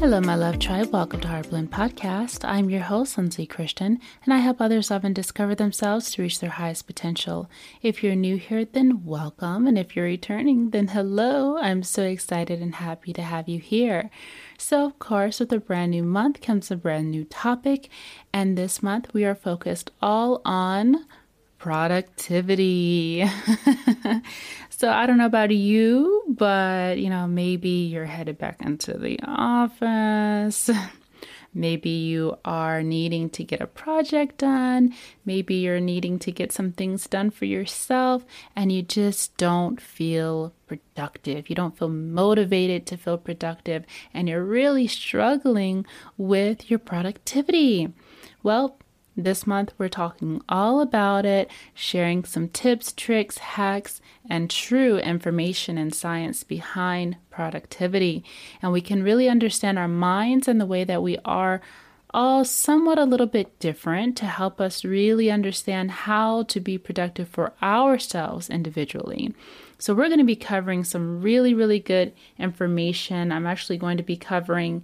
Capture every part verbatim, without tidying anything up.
Hello, my love tribe. Welcome to Heartblend Podcast. I'm your host, Lindsay Christian, and I help others love and discover themselves to reach their highest potential. If you're new here, then welcome. And if you're returning, then hello. I'm so excited and happy to have you here. So, of course, with a brand new month comes a brand new topic. And this month we are focused all on productivity. So I don't know about you, but you know, maybe you're headed back into the office. Maybe you are needing to get a project done. Maybe you're needing to get some things done for yourself, and you just don't feel productive. You don't feel motivated to feel productive, and you're really struggling with your productivity. Well, this month, we're talking all about it, sharing some tips, tricks, hacks, and true information and science behind productivity. And we can really understand our minds and the way that we are all somewhat a little bit different to help us really understand how to be productive for ourselves individually. So we're going to be covering some really, really good information. I'm actually going to be covering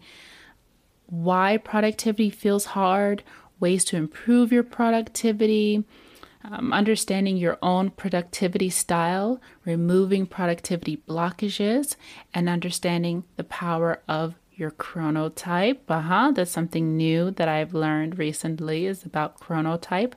why productivity feels hard, ways to improve your productivity, um, understanding your own productivity style, removing productivity blockages, and understanding the power of your chronotype. Uh-huh, that's something new that I've learned recently is about chronotype,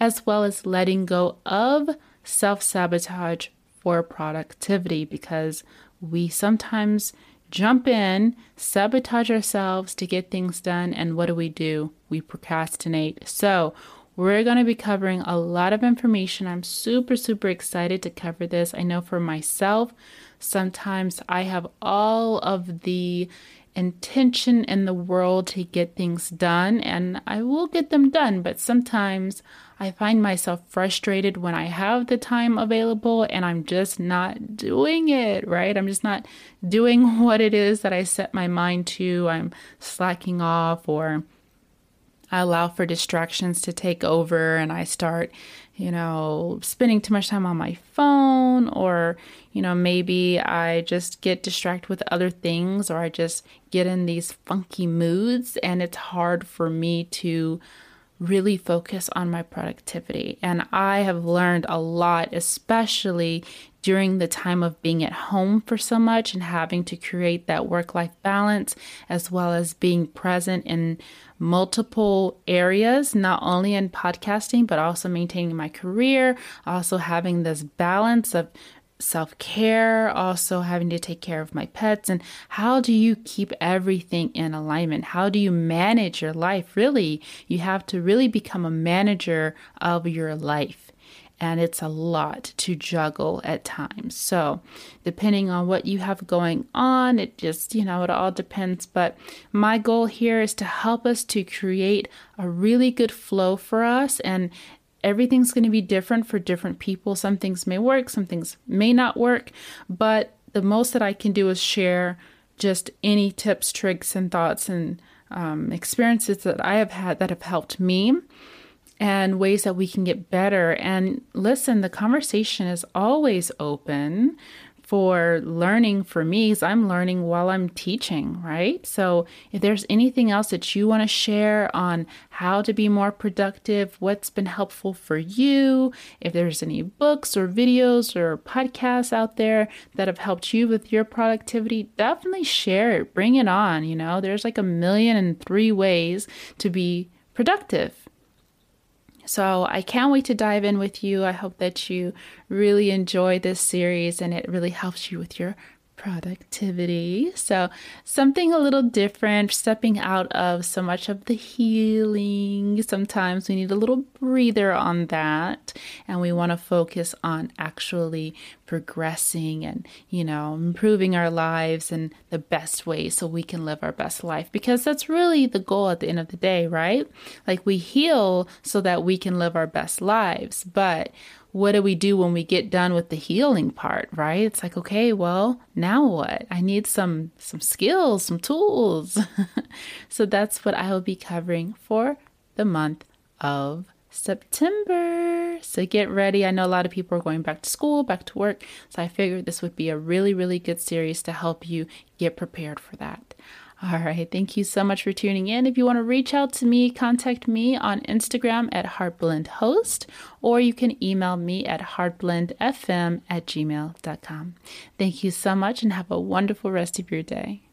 as well as letting go of self-sabotage for productivity, because we sometimes jump in, sabotage ourselves to get things done, and what do we do? We procrastinate. So we're going to be covering a lot of information. I'm super, super excited to cover this. I know for myself, sometimes I have all of the intention in the world to get things done, and I will get them done, but sometimes I find myself frustrated when I have the time available and I'm just not doing it, right? I'm just not doing what it is that I set my mind to. I'm slacking off, or I allow for distractions to take over, and I start, you know, spending too much time on my phone, or, you know, maybe I just get distracted with other things, or I just get in these funky moods, and it's hard for me to really focus on my productivity. And I have learned a lot, especially during the time of being at home for so much and having to create that work-life balance, as well as being present in multiple areas, not only in podcasting, but also maintaining my career, also having this balance of self-care, also having to take care of my pets. And how do you keep everything in alignment? How do you manage your life? Really, you have to really become a manager of your life. And it's a lot to juggle at times. So depending on what you have going on, it just, you know, it all depends. But my goal here is to help us to create a really good flow for us, and everything's going to be different for different people. Some things may work, some things may not work, but the most that I can do is share just any tips, tricks, and thoughts and um, experiences that I have had that have helped me, and ways that we can get better. And listen, the conversation is always open for learning for me, because I'm learning while I'm teaching, right? So if there's anything else that you want to share on how to be more productive, what's been helpful for you, if there's any books or videos or podcasts out there that have helped you with your productivity, definitely share it. Bring it on. You know, there's like a million and three ways to be productive. So I can't wait to dive in with you. I hope that you really enjoy this series and it really helps you with your productivity. So something a little different, stepping out of so much of the healing. Sometimes we need a little breather on that, and we want to focus on actually progressing and, you know, improving our lives in the best way so we can live our best life, because that's really the goal at the end of the day, right? Like, we heal so that we can live our best lives, but what do we do when we get done with the healing part, right? It's like, okay, well, now what? I need some some skills, some tools. So that's what I will be covering for the month of September. So get ready. I know a lot of people are going back to school, back to work. So I figured this would be a really, really good series to help you get prepared for that. All right. Thank you so much for tuning in. If you want to reach out to me, contact me on Instagram at heartblendhost, or you can email me at heartblendfm at gmail dot com. Thank you so much and have a wonderful rest of your day.